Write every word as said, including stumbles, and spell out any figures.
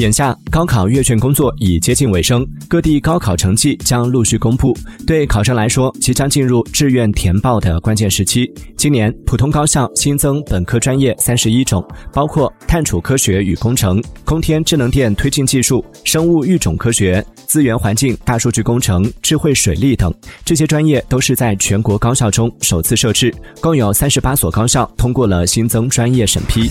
眼下，高考阅卷工作已接近尾声，各地高考成绩将陆续公布。对考生来说，即将进入志愿填报的关键时期。今年，普通高校新增本科专业三十一种，包括碳储科学与工程、空天智能电推进技术、生物育种科学、资源环境大数据工程、智慧水利等。这些专业都是在全国高校中首次设置，共有三十八所高校通过了新增专业审批。